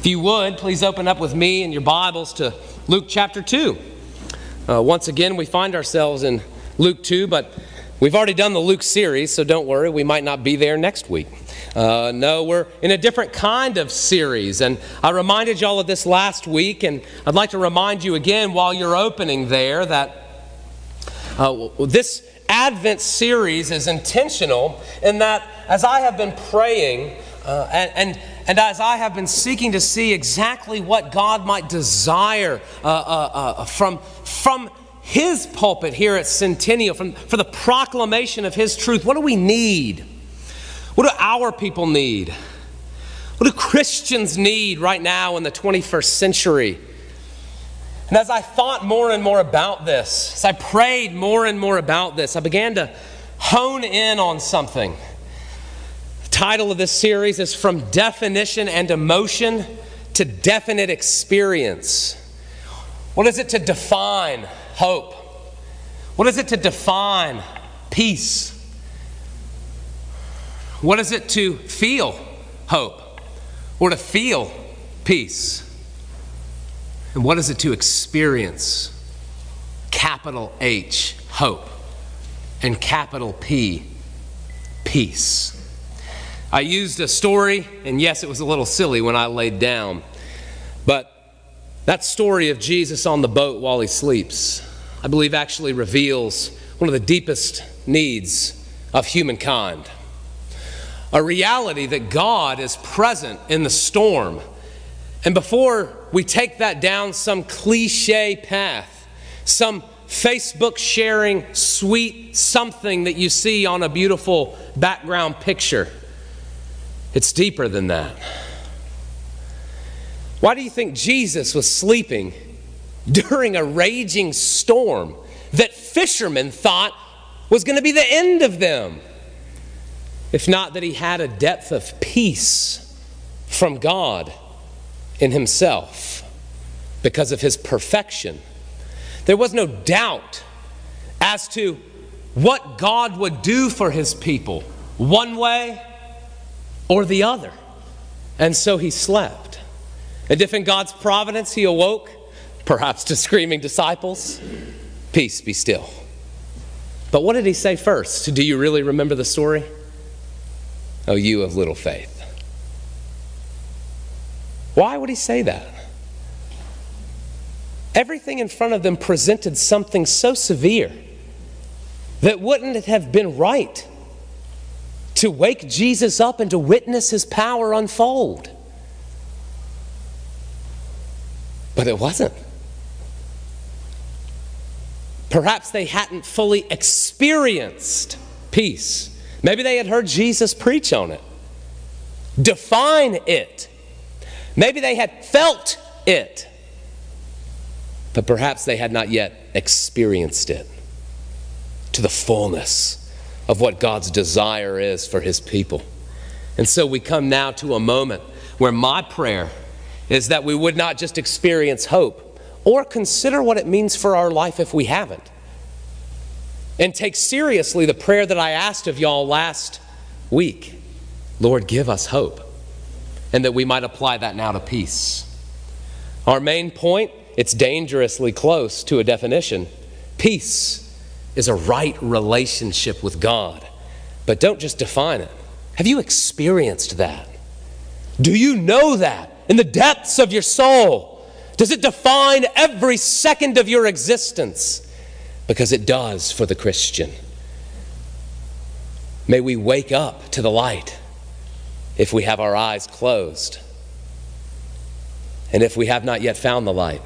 If you would, please open up with me in your Bibles to Luke chapter 2. Once again, we find ourselves in Luke 2, but we've already done the Luke series, so don't worry, we might not be there next week. No, we're in a different kind of series, and I reminded y'all of this last week, and I'd like to remind you again while you're opening there that this Advent series is intentional in that as I have been praying and as I have been seeking to see exactly what God might desire from His pulpit here at Centennial, for the proclamation of His truth, what do we need? What do our people need? What do Christians need right now in the 21st century? And as I thought more and more about this, as I prayed more and more about this, I began to hone in on something. The title of this series is From Definition and Emotion to Definite Experience. What is it to define hope? What is it to define peace? What is it to feel hope or to feel peace? And what is it to experience? Capital H, hope, and capital P, peace. I used a story, and yes, it was a little silly when I laid down, but that story of Jesus on the boat while He sleeps, I believe actually reveals one of the deepest needs of humankind. A reality that God is present in the storm. And before we take that down some cliche path, some Facebook sharing sweet something that you see on a beautiful background picture, it's deeper than that. Why do you think Jesus was sleeping during a raging storm that fishermen thought was going to be the end of them? If not that He had a depth of peace from God in Himself because of His perfection. There was no doubt as to what God would do for His people, one way or the other. And so He slept. And if in God's providence He awoke, perhaps to screaming disciples, peace be still. But what did He say first? Do you really remember the story? Oh, you of little faith. Why would He say that? Everything in front of them presented something so severe that wouldn't it have been right to wake Jesus up and to witness His power unfold? But it wasn't. Perhaps they hadn't fully experienced peace. Maybe they had heard Jesus preach on it, define it. Maybe they had felt it, but perhaps they had not yet experienced it to the fullness of what God's desire is for His people. And so we come now to a moment where my prayer is that we would not just experience hope or consider what it means for our life if we haven't. And take seriously the prayer that I asked of y'all last week. Lord, give us hope. And that we might apply that now to peace. Our main point, it's dangerously close to a definition. Peace is a right relationship with God. But don't just define it. Have you experienced that? Do you know that in the depths of your soul? Does it define every second of your existence? Because it does for the Christian. May we wake up to the light if we have our eyes closed. And if we have not yet found the light,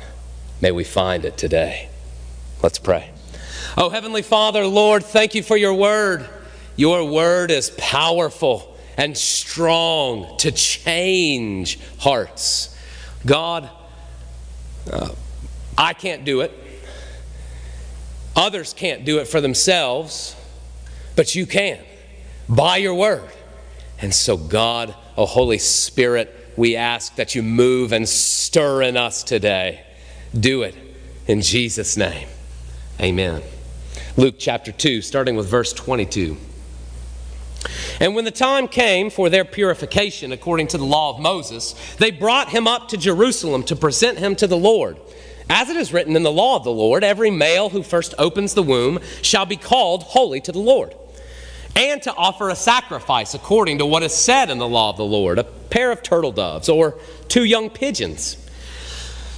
may we find it today. Let's pray. Oh, Heavenly Father, Lord, thank You for Your Word. Your Word is powerful and strong to change hearts. God, I can't do it. Others can't do it for themselves, but You can by Your Word. And so, God, oh Holy Spirit, we ask that You move and stir in us today. Do it in Jesus' name. Amen. Luke chapter 2, starting with verse 22. And when the time came for their purification according to the law of Moses, they brought him up to Jerusalem to present him to the Lord. As it is written in the law of the Lord, every male who first opens the womb shall be called holy to the Lord, and to offer a sacrifice according to what is said in the law of the Lord, a pair of turtle doves or 2 young pigeons.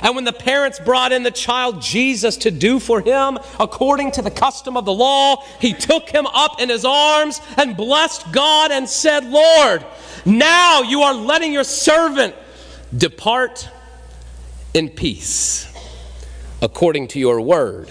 And when the parents brought in the child Jesus to do for him according to the custom of the law, he took him up in his arms and blessed God and said, "Lord, now you are letting your servant depart in peace according to your word.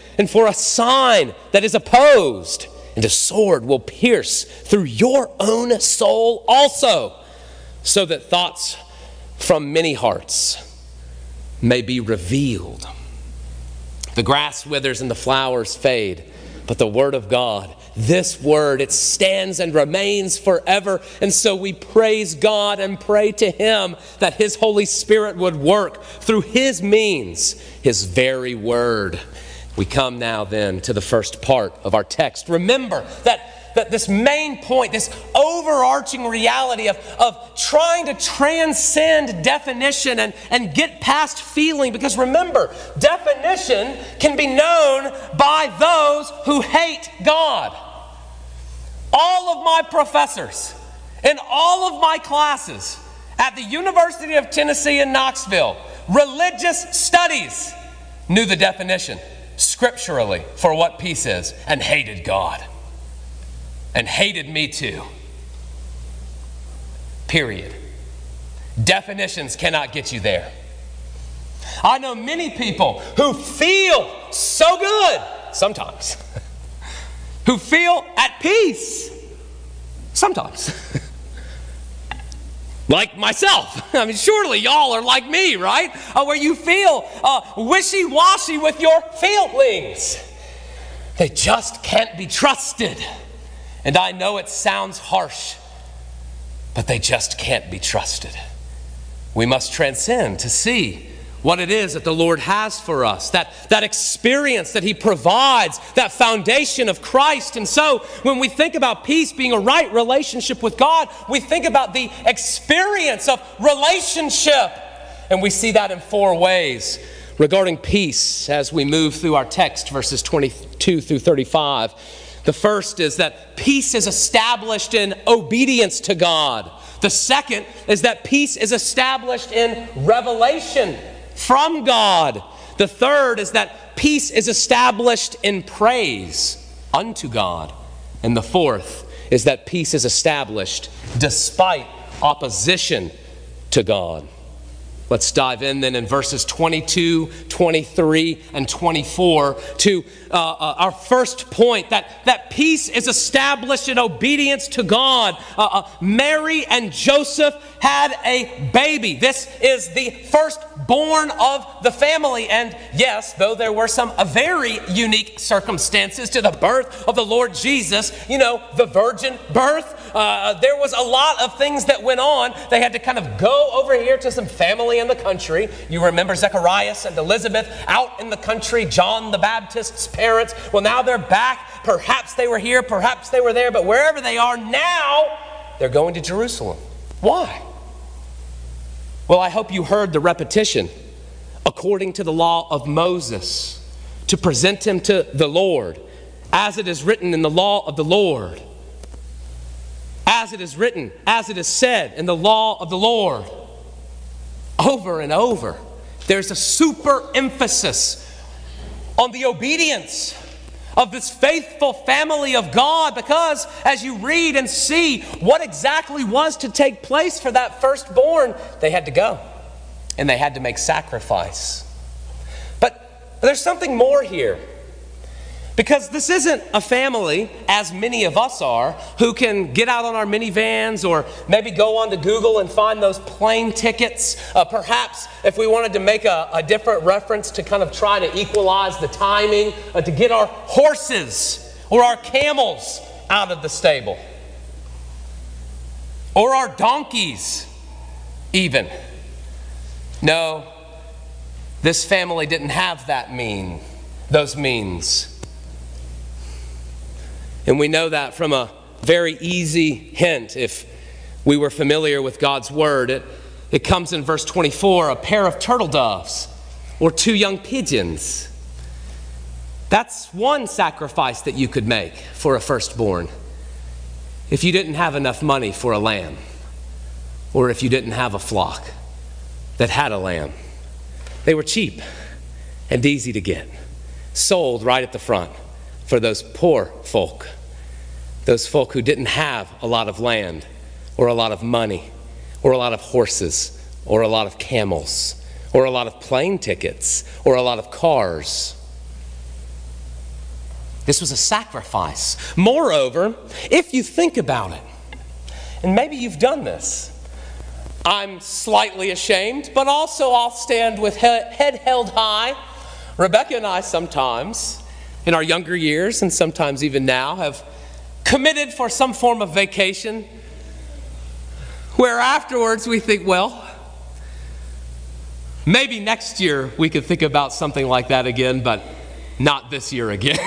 and for a sign that is opposed, and a sword will pierce through your own soul also, so that thoughts from many hearts may be revealed." The grass withers and the flowers fade, but the word of God, this word, it stands and remains forever. And so we praise God and pray to him that his Holy Spirit would work through his means, his very word. We come now then to the first part of our text. Remember that this main point, this overarching reality of trying to transcend definition and get past feeling. Because remember, definition can be known by those who hate God. All of my professors in all of my classes at the University of Tennessee in Knoxville, religious studies, knew the definition scripturally for what peace is, and hated God and hated me too. Period. Definitions cannot get you there. I know many people who feel so good sometimes, who feel at peace sometimes, like myself. I mean, surely y'all are like me, right? Where you feel wishy-washy with your feelings. They just can't be trusted. And I know it sounds harsh, but they just can't be trusted. We must transcend to see what it is that the Lord has for us, that experience that he provides, that foundation of Christ. And so when we think about peace being a right relationship with God, we think about the experience of relationship. And we see that in 4 ways regarding peace as we move through our text, verses 22 through 35. The first is that peace is established in obedience to God. The second is that peace is established in revelation from God. The third is that peace is established in praise unto God. And the fourth is that peace is established despite opposition to God. Let's dive in then in verses 22, 23, and 24 to our first point, that peace is established in obedience to God. Mary and Joseph had a baby. This is the firstborn of the family. And yes, though there were some very unique circumstances to the birth of the Lord Jesus, the virgin birth, there was a lot of things that went on. They had to kind of go over here to some family in the country. You remember Zacharias and Elizabeth out in the country, John the Baptist's parents. Well, now they're back. Perhaps they were here, perhaps they were there, but wherever they are now, they're going to Jerusalem. Why? Well, I hope you heard the repetition. According to the law of Moses, to present him to the Lord, as it is written in the law of the Lord. As it is written, as it is said in the law of the Lord. Over and over. There's a super emphasis on the obedience of this faithful family of God, because as you read and see what exactly was to take place for that firstborn, they had to go and they had to make sacrifice. But there's something more here, because this isn't a family, as many of us are, who can get out on our minivans or maybe go onto Google and find those plane tickets. Perhaps if we wanted to make a different reference to kind of try to equalize the timing, to get our horses or our camels out of the stable. Or our donkeys, even. No, this family didn't have those means. And we know that from a very easy hint if we were familiar with God's word. It comes in verse 24, a pair of turtle doves or 2 young pigeons. That's one sacrifice that you could make for a firstborn if you didn't have enough money for a lamb, or if you didn't have a flock that had a lamb. They were cheap and easy to get, sold right at the front, for those poor folk, those folk who didn't have a lot of land or a lot of money or a lot of horses or a lot of camels or a lot of plane tickets or a lot of cars. This was a sacrifice. Moreover, if you think about it, and maybe you've done this, I'm slightly ashamed, but also I'll stand with head held high. Rebecca and I sometimes, in our younger years, and sometimes even now, have committed for some form of vacation where afterwards we think, well, maybe next year we could think about something like that again, but not this year again.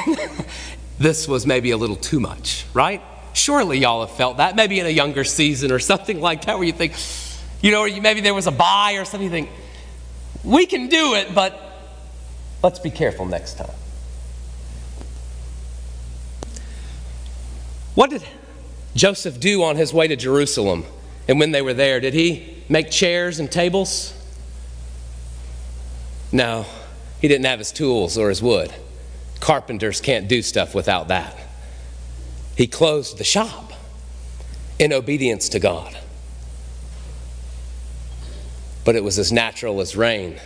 This was maybe a little too much, right? Surely y'all have felt that, maybe in a younger season or something like that, where you think, or maybe there was a buy or something, you think, we can do it, but let's be careful next time. What did Joseph do on his way to Jerusalem? And when they were there, did he make chairs and tables? No, he didn't have his tools or his wood. Carpenters can't do stuff without that. He closed the shop in obedience to God. But it was as natural as rain.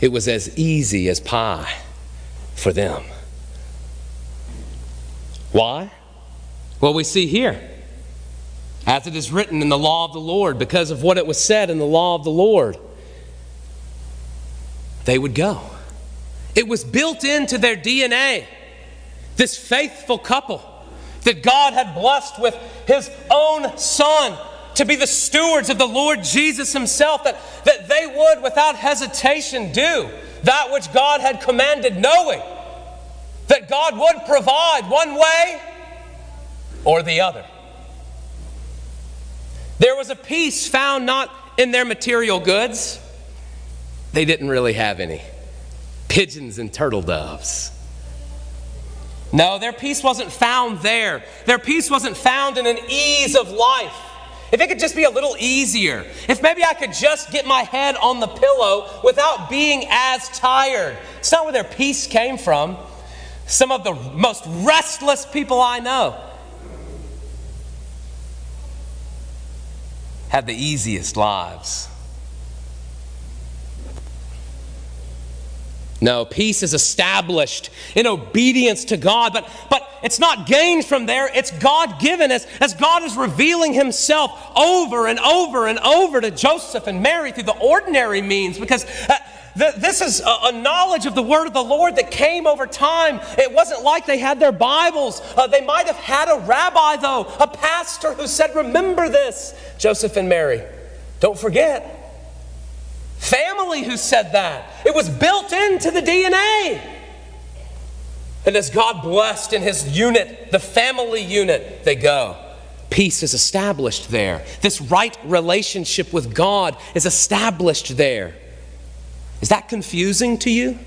It was as easy as pie for them. Why? Well, we see here, as it is written in the law of the Lord, because of what it was said in the law of the Lord, they would go. It was built into their DNA, this faithful couple that God had blessed with His own Son to be the stewards of the Lord Jesus Himself, that they would without hesitation do that which God had commanded, knowing that God would provide one way or the other. There was a peace found not in their material goods. They didn't really have any pigeons and turtle doves. No, their peace wasn't found there. Their peace wasn't found in an ease of life. If it could just be a little easier, if maybe I could just get my head on the pillow without being as tired. It's not where their peace came from. Some of the most restless people I know have the easiest lives. No, peace is established in obedience to God, but it's not gained from there. It's God-given, as God is revealing Himself over and over and over to Joseph and Mary through the ordinary means, because this is a knowledge of the word of the Lord that came over time. It wasn't like they had their Bibles. They might have had a rabbi, though, a pastor who said, remember this. Joseph and Mary, don't forget. Family who said that. It was built into the DNA. And as God blessed in His unit, the family unit, they go. Peace is established there. This right relationship with God is established there. Is that confusing to you?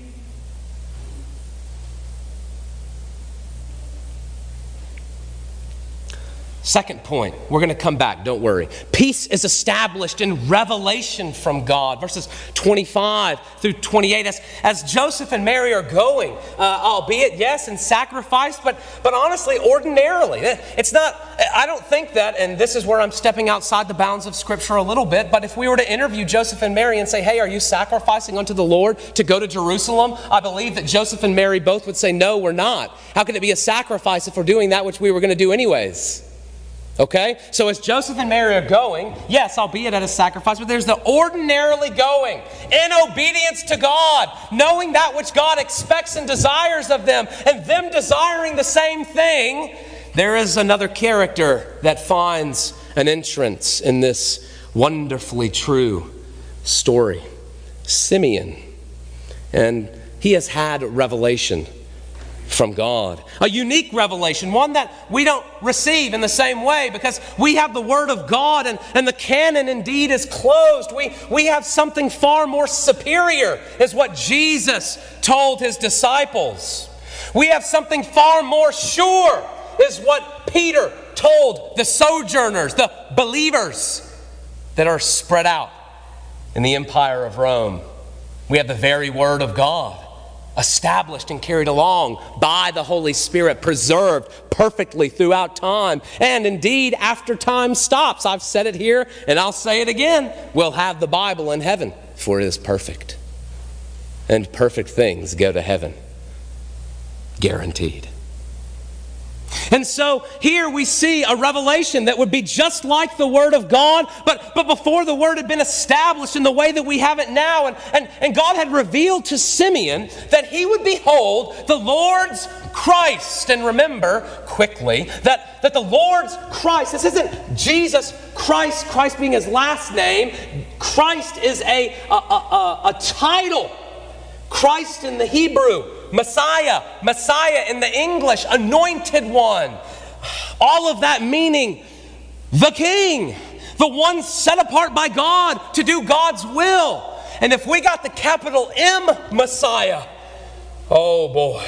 Second point, we're going to come back, don't worry. Peace is established in revelation from God. Verses 25 through 28, as Joseph and Mary are going, albeit, yes, in sacrifice, but honestly, ordinarily. It's not, I don't think that, and this is where I'm stepping outside the bounds of Scripture a little bit, but if we were to interview Joseph and Mary and say, hey, are you sacrificing unto the Lord to go to Jerusalem? I believe that Joseph and Mary both would say, no, we're not. How can it be a sacrifice if we're doing that which we were going to do anyways? Okay, so as Joseph and Mary are going, yes, albeit at a sacrifice, but there's the ordinarily going in obedience to God, knowing that which God expects and desires of them, and them desiring the same thing. There is another character that finds an entrance in this wonderfully true story, Simeon. And he has had revelation from God. A unique revelation, one that we don't receive in the same way because we have the Word of God and the canon indeed is closed. We have something far more superior is what Jesus told His disciples. We have something far more sure is what Peter told the sojourners, the believers that are spread out in the empire of Rome. We have the very Word of God, established and carried along by the Holy Spirit, preserved perfectly throughout time. And indeed, after time stops, I've said it here and I'll say it again, we'll have the Bible in heaven, for it is perfect. And perfect things go to heaven, guaranteed. And so here we see a revelation that would be just like the Word of God, but before the Word had been established in the way that we have it now. And God had revealed to Simeon that he would behold the Lord's Christ. And remember quickly that the Lord's Christ, this isn't Jesus Christ, Christ being his last name. Christ is a title. Christ in the Hebrew, Messiah in the English, anointed one. All of that meaning the king, the one set apart by God to do God's will. And if we got the capital M Messiah, oh boy,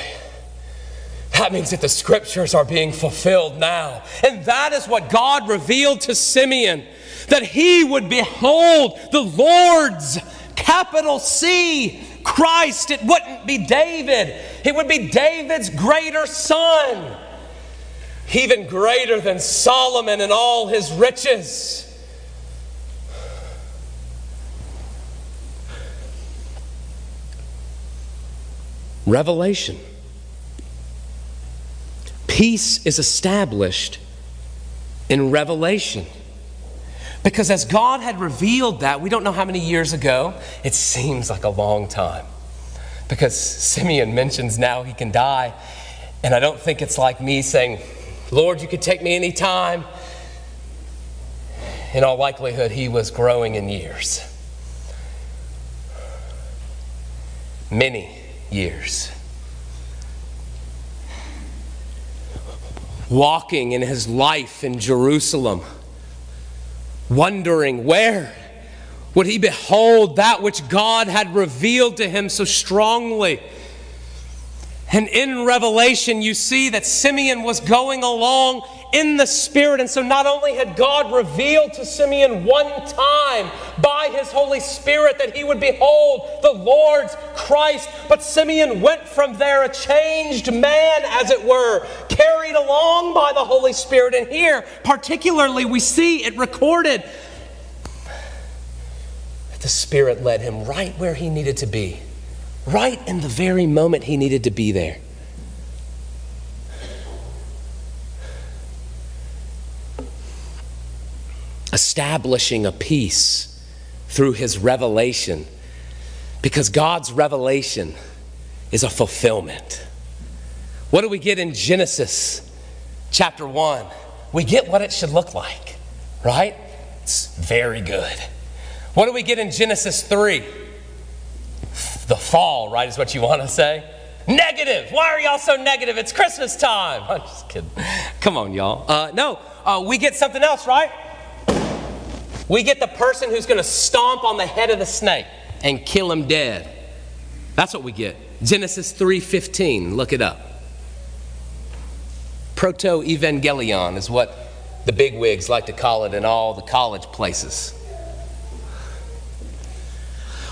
that means that the Scriptures are being fulfilled now. And that is what God revealed to Simeon, that he would behold the Lord's, capital C, Christ. It wouldn't be David. It would be David's greater son, even greater than Solomon and all his riches. Revelation. Peace is established in revelation. Because as God had revealed that, we don't know how many years ago, it seems like a long time. Because Simeon mentions now he can die. And I don't think it's like me saying, Lord, you could take me any time. In all likelihood, he was growing in years. Many years. Walking in his life in Jerusalem, wondering where would he behold that which God had revealed to him so strongly. And in Revelation, you see that Simeon was going along in the Spirit. And so not only had God revealed to Simeon one time by his Holy Spirit that he would behold the Lord's Christ, but Simeon went from there a changed man, as it were, carried along by the Holy Spirit. And here, particularly, we see it recorded that the Spirit led him right where he needed to be, right in the very moment he needed to be there. Establishing a peace through his revelation, because God's revelation is a fulfillment. What do we get in Genesis chapter 1? We get what it should look like, right? It's very good. What do we get in Genesis 3? The fall, right, is what you want to say? Negative. Why are y'all so negative? It's Christmas time. I'm just kidding. Come on, y'all. We get something else, right? We get the person who's going to stomp on the head of the snake and kill him dead. That's what we get. Genesis 3:15. Look it up. Proto-evangelion is what the big wigs like to call it in all the college places.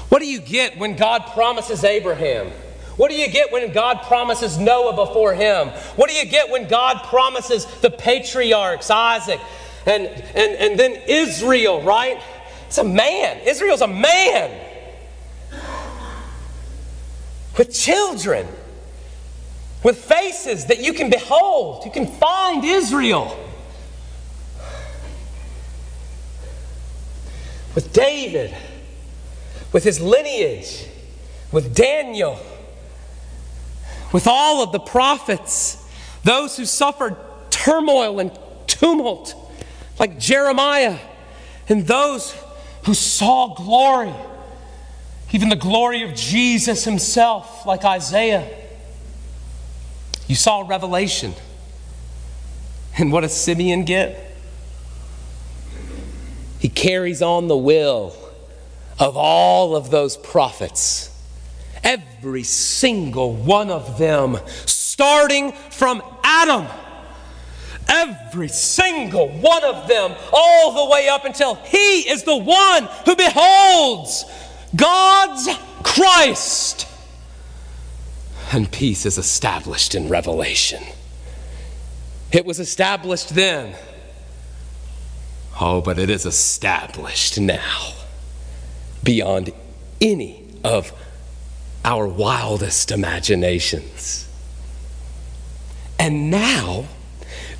What do you get when God promises Abraham? What do you get when God promises Noah before him? What do you get when God promises the patriarchs, Isaac, and then Israel, right? It's a man. Israel's a man with children, with faces that you can behold. You can find Israel. With David, with his lineage, with Daniel, with all of the prophets, those who suffered turmoil and tumult, like Jeremiah, and those who saw glory, even the glory of Jesus himself, like Isaiah. You saw revelation. And what does Simeon get? He carries on the will of all of those prophets. Every single one of them, starting from Adam. Every single one of them, all the way up until he is the one who beholds God's Christ. And peace is established in Revelation. It was established then. Oh, but it is established now beyond any of our wildest imaginations. And now,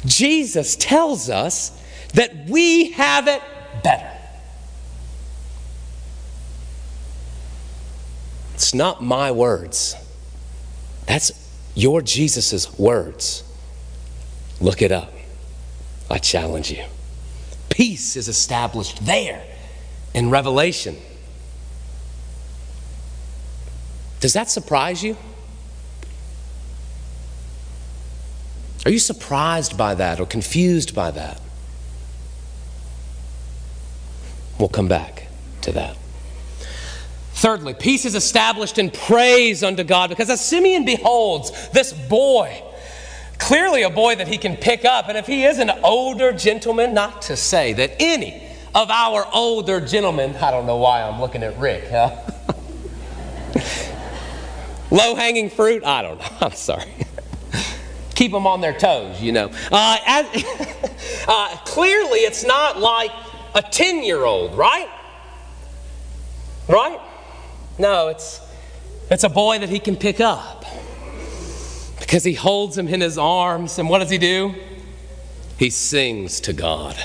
Jesus tells us that we have it better. It's not my words. That's your Jesus' words. Look it up. I challenge you. Peace is established there in Revelation. Does that surprise you? Are you surprised by that or confused by that? We'll come back to that. Thirdly, peace is established in praise unto God, because as Simeon beholds this boy, clearly a boy that he can pick up, and if he is an older gentleman, not to say that any of our older gentlemen, I don't know why I'm looking at Rick, huh? Low-hanging fruit? I don't know. I'm sorry. Keep them on their toes, you know. Clearly, it's not like a 10-year-old, right? Right? No, it's a boy that he can pick up because he holds him in his arms. And what does he do? He sings to God.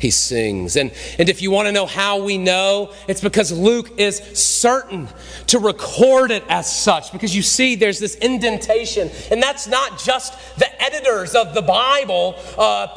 He sings. And if you want to know how we know, it's because Luke is certain to record it as such. Because you see, there's this indentation. And that's not just the editors of the Bible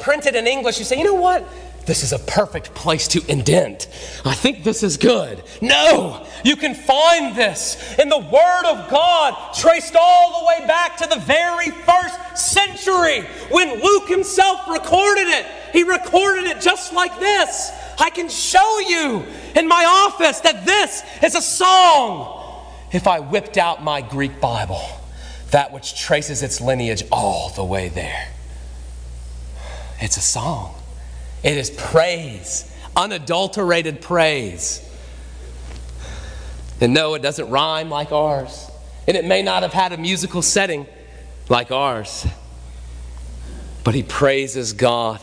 printed in English. You say, you know what? This is a perfect place to indent. I think this is good. No, you can find this in the Word of God, traced all the way back to the very first century when Luke himself recorded it. He recorded it just like this. I can show you in my office that this is a song. If I whipped out my Greek Bible, that which traces its lineage all the way there, it's a song. It is praise, unadulterated praise. And no, it doesn't rhyme like ours. And it may not have had a musical setting like ours. But he praises God.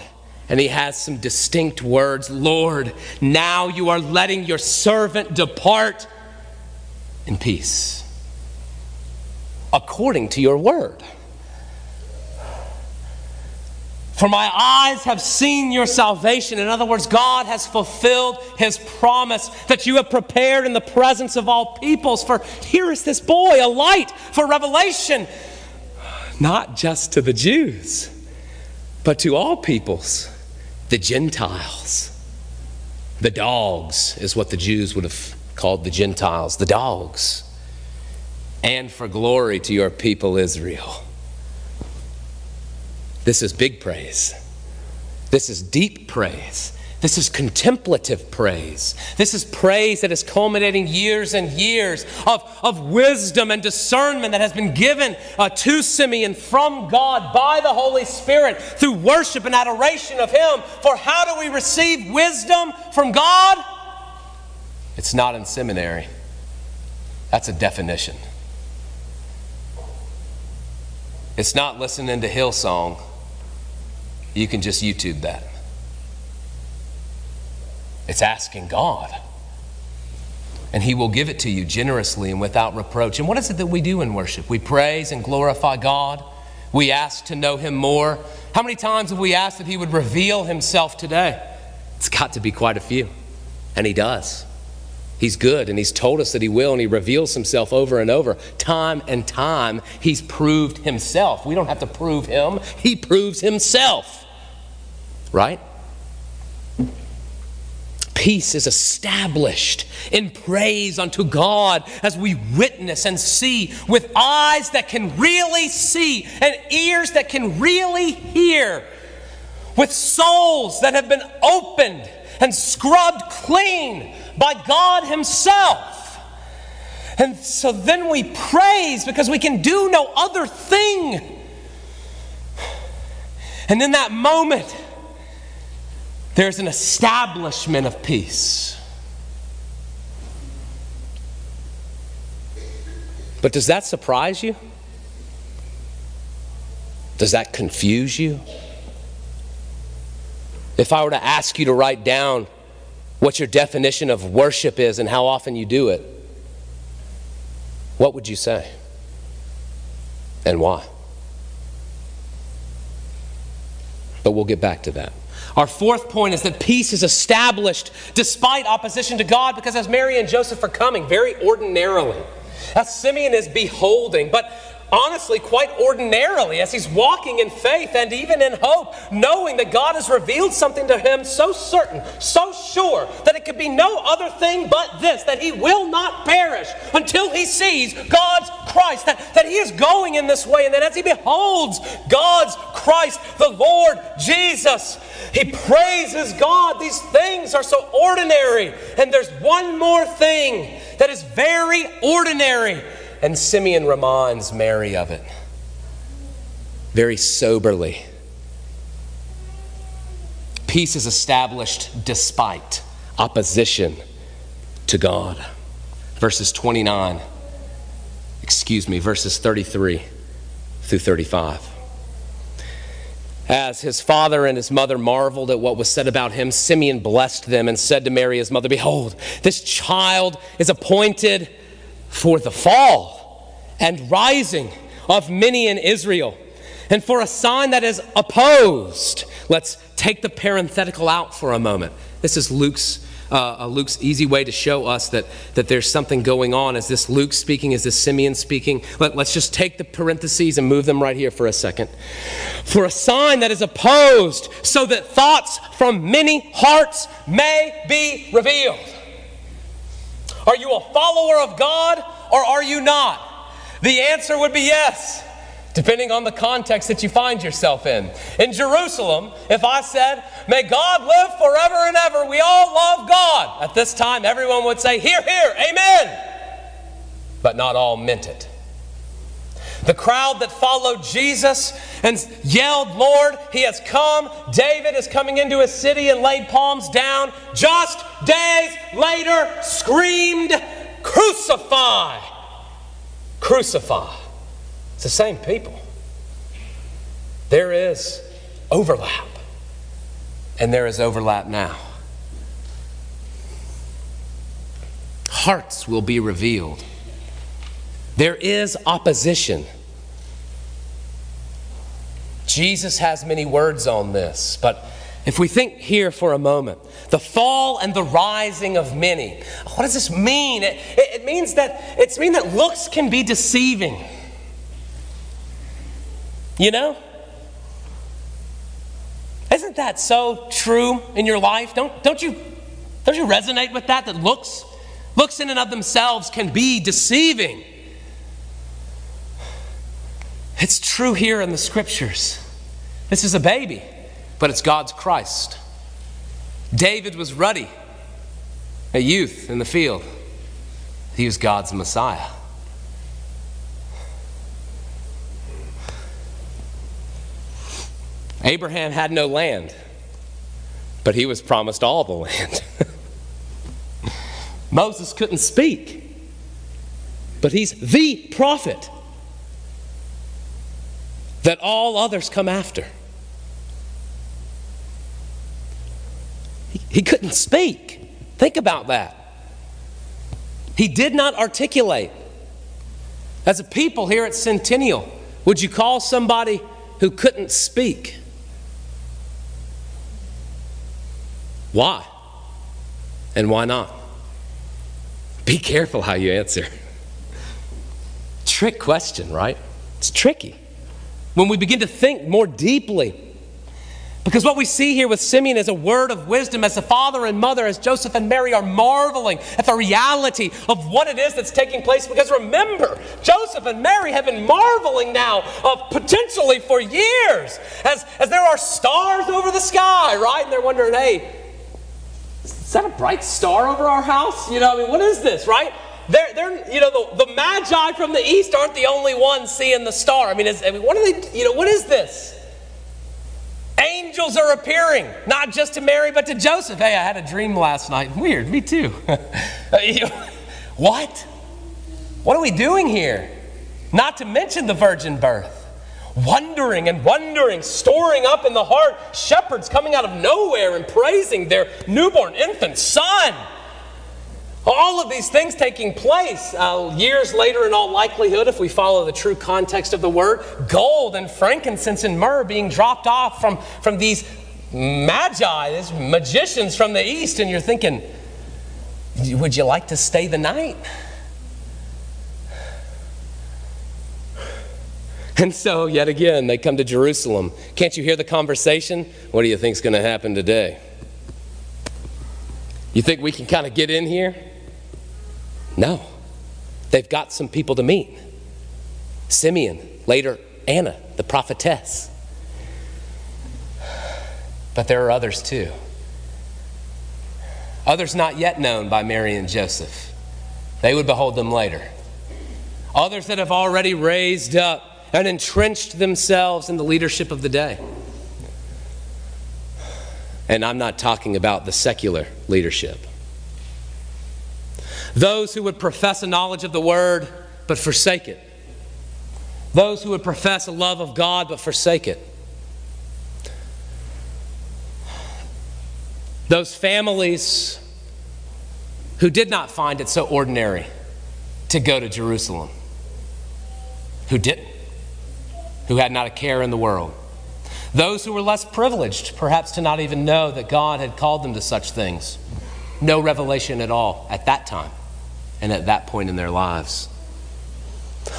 And he has some distinct words. Lord, now you are letting your servant depart in peace, according to your word. For my eyes have seen your salvation. In other words, God has fulfilled his promise that you have prepared in the presence of all peoples. For here is this boy, a light for revelation, not just to the Jews, but to all peoples, the Gentiles. The dogs is what the Jews would have called the Gentiles, the dogs. And for glory to your people, Israel. This is big praise. This is deep praise. This is contemplative praise. This is praise that is culminating years and years of wisdom and discernment that has been given to Simeon from God by the Holy Spirit through worship and adoration of Him. For how do we receive wisdom from God? It's not in seminary. That's a definition. It's not listening to Hillsong. You can just YouTube that. It's asking God. And He will give it to you generously and without reproach. And what is it that we do in worship? We praise and glorify God. We ask to know Him more. How many times have we asked that He would reveal Himself today? It's got to be quite a few. And He does. He's good, and He's told us that He will, and He reveals Himself over and over. Time and time, He's proved Himself. We don't have to prove Him. He proves Himself. Right? Peace is established in praise unto God as we witness and see with eyes that can really see and ears that can really hear, with souls that have been opened and scrubbed clean by God Himself. And so then we praise because we can do no other thing. And in that moment, there's an establishment of peace. But does that surprise you? Does that confuse you? If I were to ask you to write down what your definition of worship is and how often you do it, what would you say? And why? But we'll get back to that. Our fourth point is that peace is established despite opposition to God, because as Mary and Joseph are coming very ordinarily, as Simeon is beholding, but honestly, quite ordinarily, as he's walking in faith and even in hope, knowing that God has revealed something to him so certain, so sure, that it could be no other thing but this, that he will not perish until he sees God's Christ, that he is going in this way, and that as he beholds God's Christ, the Lord Jesus, he praises God. These things are so ordinary, and there's one more thing that is very ordinary. And Simeon reminds Mary of it very soberly. Peace is established despite opposition to God. Verses 33 through 35. As his father and his mother marveled at what was said about him, Simeon blessed them and said to Mary, his mother, "Behold, this child is appointed for the fall and rising of many in Israel, and for a sign that is opposed." Let's take the parenthetical out for a moment. This is Luke's easy way to show us that there's something going on. Is this Luke speaking? Is this Simeon speaking? Let's just take the parentheses and move them right here for a second. "For a sign that is opposed, so that thoughts from many hearts may be revealed." Are you a follower of God or are you not? The answer would be yes, depending on the context that you find yourself in. In Jerusalem, if I said, "May God live forever and ever, we all love God," at this time, everyone would say, "Hear, hear, amen." But not all meant it. The crowd that followed Jesus and yelled, "Lord, He has come. David is coming into His city," and laid palms down, just days later screamed, "Crucify! Crucify!" It's the same people. There is overlap. And there is overlap now. Hearts will be revealed. There is opposition. Jesus has many words on this, but if we think here for a moment, the fall and the rising of many, what does this mean? It means that looks can be deceiving. You know? Isn't that so true in your life? Don't you resonate with that? That looks in and of themselves can be deceiving. It's true here in the Scriptures. This is a baby, but it's God's Christ. David was ruddy, a youth in the field. He was God's Messiah. Abraham had no land, but he was promised all the land. Moses couldn't speak, but he's the prophet that all others come after. He couldn't speak. Think about that. He did not articulate. As a people here at Centennial, would you call somebody who couldn't speak? Why? And why not? Be careful how you answer. Trick question, right? It's tricky when we begin to think more deeply. Because what we see here with Simeon is a word of wisdom, as the father and mother, as Joseph and Mary are marveling at the reality of what it is that's taking place. Because remember, Joseph and Mary have been marveling now of potentially for years as there are stars over the sky, right? And they're wondering, hey, is that a bright star over our house? You know, I mean, what is this, right? They're, you know, the magi from the east aren't the only ones seeing the star. I mean, what are they, you know, what is this? Angels are appearing, not just to Mary, but to Joseph. Hey, I had a dream last night. Weird, me too. What? What are we doing here? Not to mention the virgin birth. Wondering and wondering, storing up in the heart, shepherds coming out of nowhere and praising their newborn infant son. All of these things taking place years later, in all likelihood, if we follow the true context of the word, gold and frankincense and myrrh being dropped off from these magi, these magicians from the east. And you're thinking, would you like to stay the night? And so, yet again, they come to Jerusalem. Can't you hear the conversation? What do you think's going to happen today? You think we can kind of get in here? No. They've got some people to meet. Simeon, later Anna, the prophetess. But there are others too. Others not yet known by Mary and Joseph. They would behold them later. Others that have already raised up and entrenched themselves in the leadership of the day. And I'm not talking about the secular leadership. Those who would profess a knowledge of the word but forsake it. Those who would profess a love of God but forsake it. Those families who did not find it so ordinary to go to Jerusalem. Who didn't. Who had not a care in the world. Those who were less privileged, perhaps to not even know that God had called them to such things. No revelation at all at that time and at that point in their lives.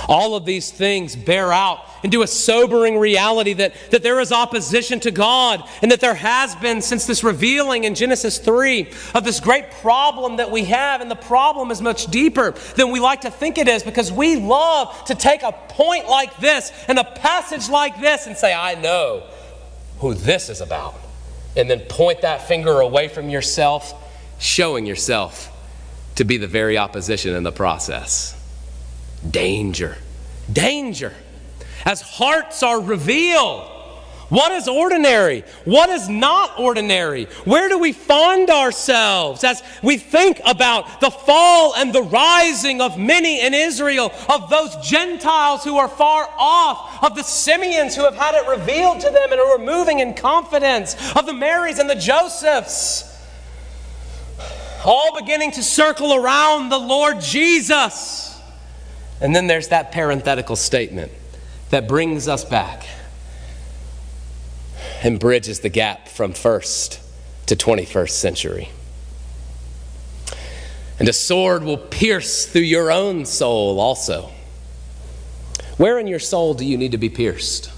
All of these things bear out into a sobering reality that there is opposition to God, and that there has been since this revealing in Genesis 3 of this great problem that we have. And the problem is much deeper than we like to think it is, because we love to take a point like this and a passage like this and say, I know who this is about. And then point that finger away from yourself, showing yourself to be the very opposition in the process. Danger. Danger. As hearts are revealed, what is ordinary? What is not ordinary? Where do we find ourselves as we think about the fall and the rising of many in Israel, of those Gentiles who are far off, of the Simeons who have had it revealed to them and are moving in confidence, of the Marys and the Josephs, all beginning to circle around the Lord Jesus? And then there's that parenthetical statement that brings us back and bridges the gap from 1st to 21st century. And a sword will pierce through your own soul also. Where in your soul do you need to be pierced?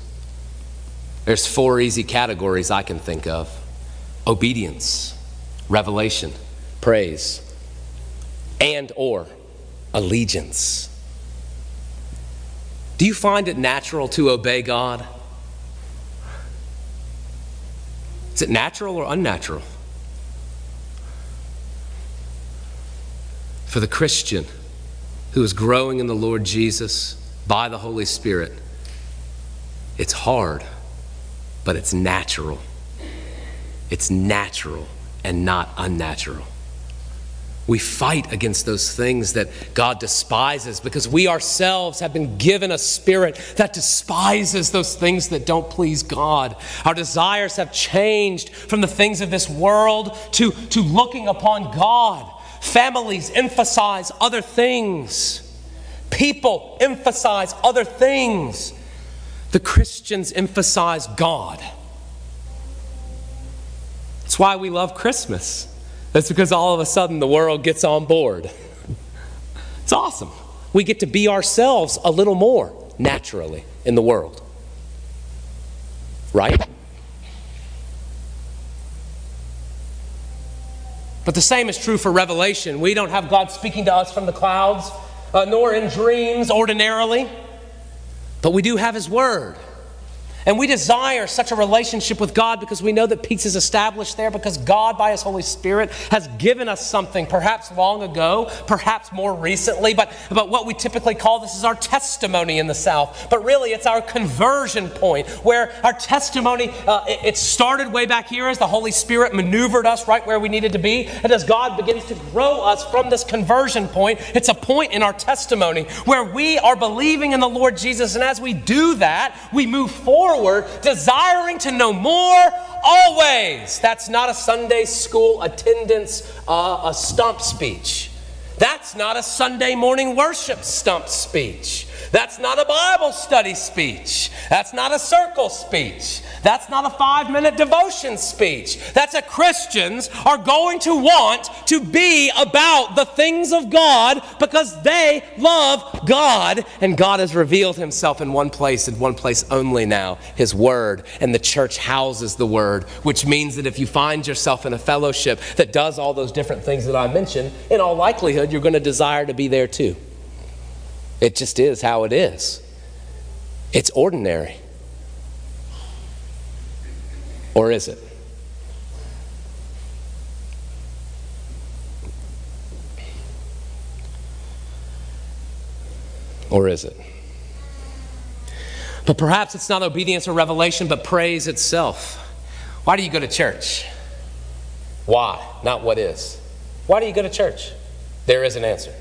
There's 4 easy categories I can think of. Obedience, revelation, praise, and or allegiance. Do you find it natural to obey God? Is it natural or unnatural? for the Christian who is growing in the Lord Jesus by the Holy Spirit, it's hard, but it's natural. It's natural and not unnatural. We fight against those things that God despises because we ourselves have been given a spirit that despises those things that don't please God. Our desires have changed from the things of this world to looking upon God. Families emphasize other things. People emphasize other things. The Christians emphasize God. That's why we love Christmas. That's because all of a sudden the world gets on board. It's awesome. We get to be ourselves a little more naturally in the world. Right? But the same is true for Revelation. We don't have God speaking to us from the clouds, nor in dreams ordinarily. But we do have His Word. And we desire such a relationship with God because we know that peace is established there because God, by His Holy Spirit, has given us something, perhaps long ago, perhaps more recently, but what we typically call this is our testimony in the South. But really, it's our conversion point where our testimony, it started way back here as the Holy Spirit maneuvered us right where we needed to be. And as God begins to grow us from this conversion point, it's a point in our testimony where we are believing in the Lord Jesus. And as we do that, we move forward, desiring to know more always. That's not a Sunday school attendance a stump speech. That's not a Sunday morning worship stump speech. That's not a Bible study speech. That's not a circle speech. That's not a 5-minute devotion speech. That's what Christians are going to want to be about the things of God because they love God. And God has revealed Himself in one place only now, His Word. And the church houses the Word, which means that if you find yourself in a fellowship that does all those different things that I mentioned, in all likelihood, you're going to desire to be there too. It just is how it is. It's ordinary. Or is it? Or is it? But perhaps it's not obedience or revelation, but praise itself. Why do you go to church? Why? Not what is. Why do you go to church? There is an answer.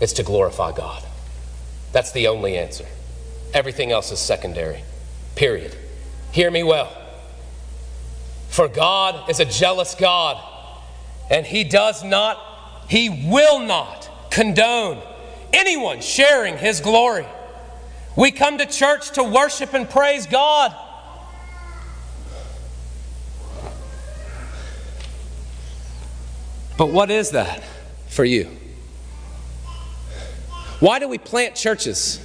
It's to glorify God. That's the only answer. Everything else is secondary. Period. Hear me well. For God is a jealous God, and He will not condone anyone sharing His glory. We come to church to worship and praise God. But what is that for you? Why do we plant churches?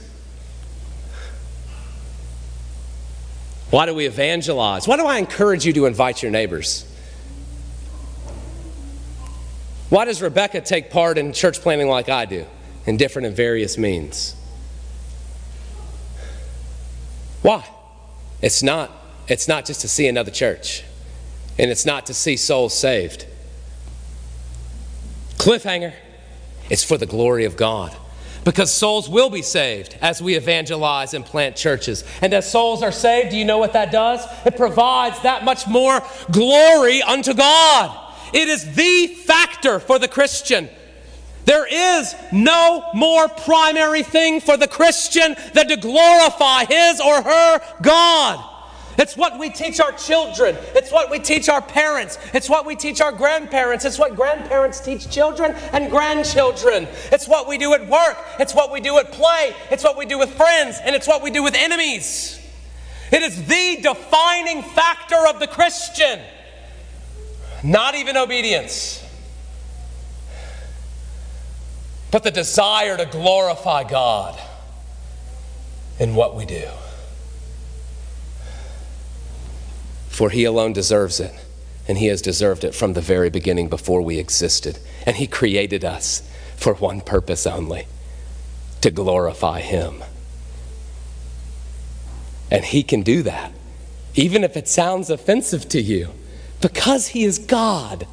Why do we evangelize? Why do I encourage you to invite your neighbors? Why does Rebecca take part in church planting like I do, in different and various means? Why? It's not just to see another church, and it's not to see souls saved. Cliffhanger. It's for the glory of God. Because souls will be saved as we evangelize and plant churches. And as souls are saved, do you know what that does? It provides that much more glory unto God. It is the factor for the Christian. There is no more primary thing for the Christian than to glorify his or her God. It's what we teach our children. It's what we teach our parents. It's what we teach our grandparents. It's what grandparents teach children and grandchildren. It's what we do at work. It's what we do at play. It's what we do with friends. And it's what we do with enemies. It is the defining factor of the Christian. Not even obedience. But the desire to glorify God in what we do. For He alone deserves it, and He has deserved it from the very beginning before we existed. And He created us for one purpose only, to glorify Him. And He can do that, even if it sounds offensive to you, because He is God.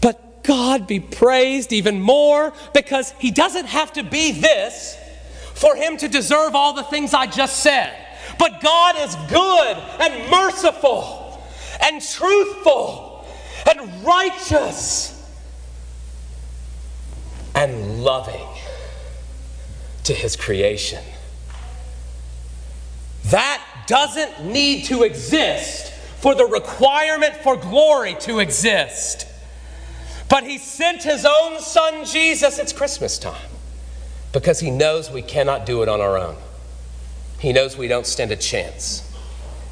But God be praised even more, because he doesn't have to be this for him to deserve all the things I just said. But God is good and merciful and truthful and righteous and loving to his creation. That doesn't need to exist for the requirement for glory to exist. But he sent his own son, Jesus. It's Christmas time, because he knows we cannot do it on our own. He knows we don't stand a chance.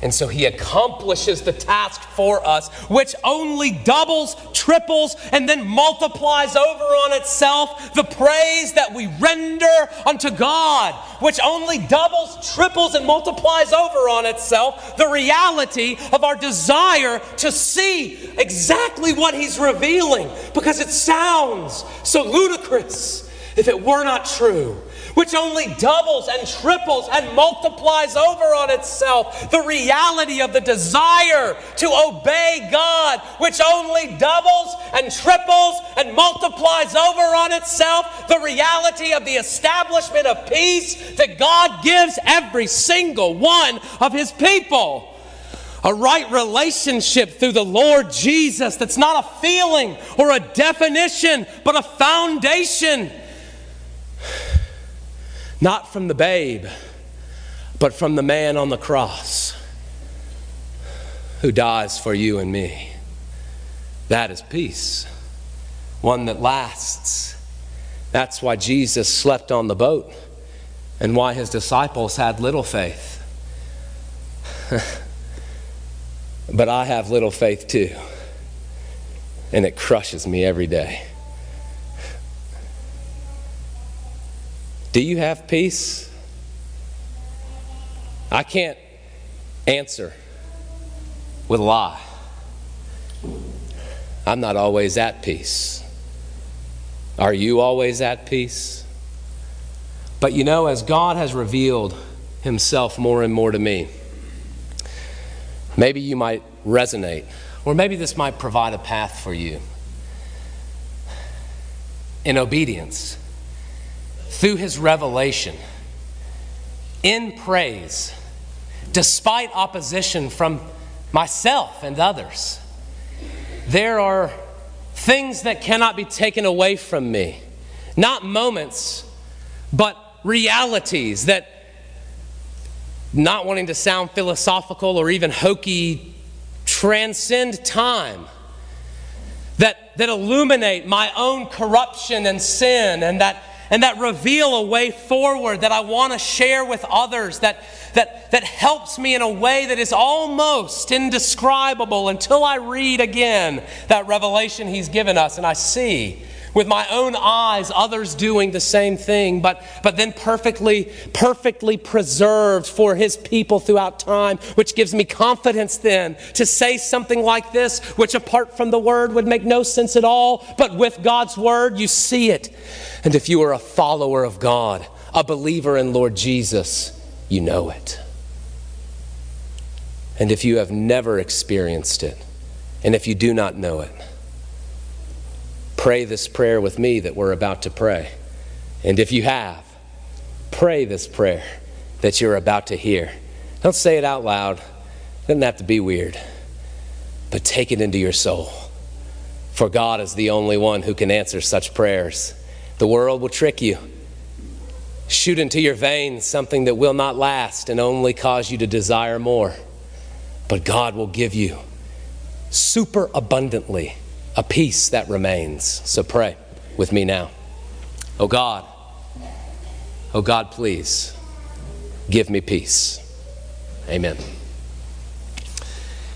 And so he accomplishes the task for us, which only doubles, triples, and then multiplies over on itself the praise that we render unto God, which only doubles, triples, and multiplies over on itself the reality of our desire to see exactly what he's revealing, because it sounds so ludicrous if it were not true, which only doubles and triples and multiplies over on itself the reality of the desire to obey God, which only doubles and triples and multiplies over on itself the reality of the establishment of peace that God gives every single one of his people. A right relationship through the Lord Jesus that's not a feeling or a definition, but a foundation. Not from the babe, but from the man on the cross who dies for you and me. That is peace, one that lasts. That's why Jesus slept on the boat and why his disciples had little faith. But I have little faith too, and it crushes me every day. Do you have peace? I can't answer with a lie. I'm not always at peace. Are you always at peace? But you know, as God has revealed himself more and more to me, maybe you might resonate, or maybe this might provide a path for you. In obedience, through his revelation, in praise, despite opposition from myself and others, there are things that cannot be taken away from me. Not moments, but realities that, not wanting to sound philosophical or even hokey, transcend time, that illuminate my own corruption and sin, and that reveal a way forward that I want to share with others, that helps me in a way that is almost indescribable until I read again that revelation he's given us, and I see with my own eyes others doing the same thing, but then perfectly preserved for his people throughout time, which gives me confidence then to say something like this, which apart from the word would make no sense at all, but with God's word you see it. And if you are a follower of God, a believer in Lord Jesus, you know it. And if you have never experienced it, and if you do not know it, pray this prayer with me that we're about to pray. And if you have, pray this prayer that you're about to hear. Don't say it out loud. It doesn't have to be weird. But take it into your soul. For God is the only one who can answer such prayers. The world will trick you. Shoot into your veins something that will not last and only cause you to desire more. But God will give you super abundantly a peace that remains. So pray with me now. Oh God, please give me peace. Amen.